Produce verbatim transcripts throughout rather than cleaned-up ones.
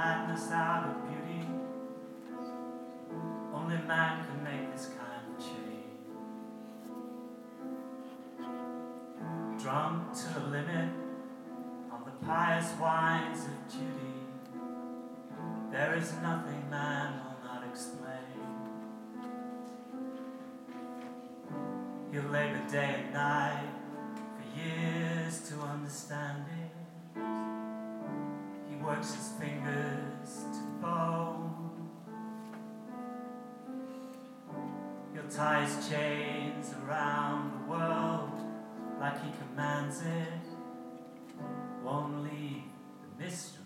madness out of beauty. Only man can make this kind of change. Drunk to the limit of the pious wines of duty, there is nothing man will not explain. He'll labor day and night for years to understand it. He works his fingers to bone. He'll tie his chains around the world like he commands it. Won't leave the mystery.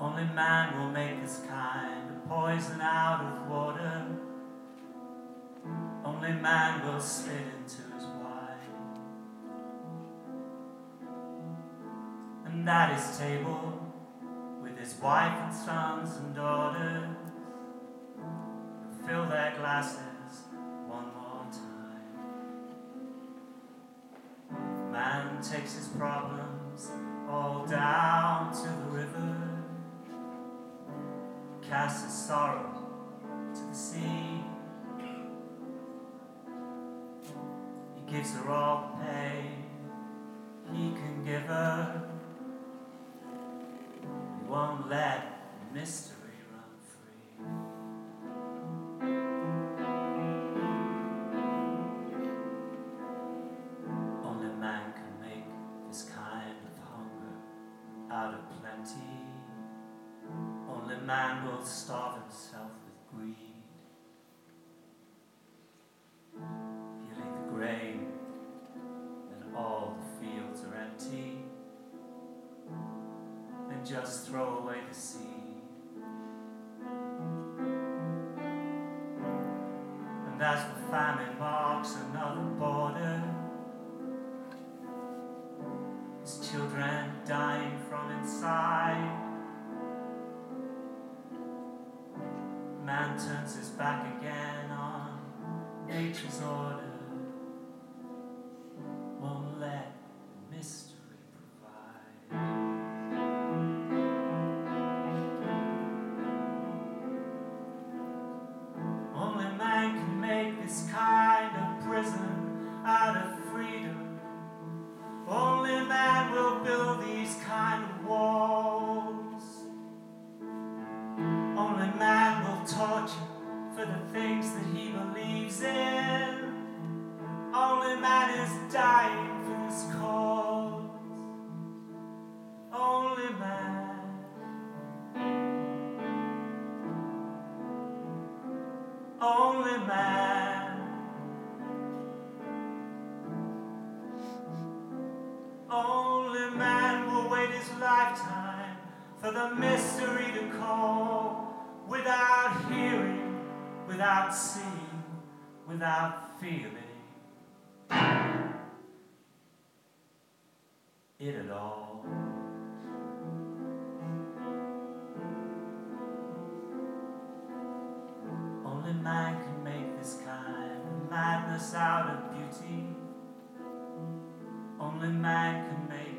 Only man will make this kind of poison out of water. Only man will spit into his wine. And at his table, with his wife and sons and daughters, fill their glasses one more time. Man takes his problems all down to the river, casts his sorrow to the sea. He gives her all the pain he can give her. He won't let the mystery run free. Only man can make this kind of hunger out of plenty. Only man will starve himself with greed. He'll eat the grain, and all the fields are empty, and just throw away the seed. And as the famine marks another border, his children dying from inside, man turns his back again on nature's order. Won't let the mystery provide. Only man can make this kind of prison out of freedom. Only man will build these kind of walls. Only man torture for the things that he believes in. Only man is dying for this cause. Only man. Only man. Only man will wait his lifetime for the mystery to call. Without hearing, without seeing, without feeling it at all. Only man can make this kind of madness out of beauty. Only man can make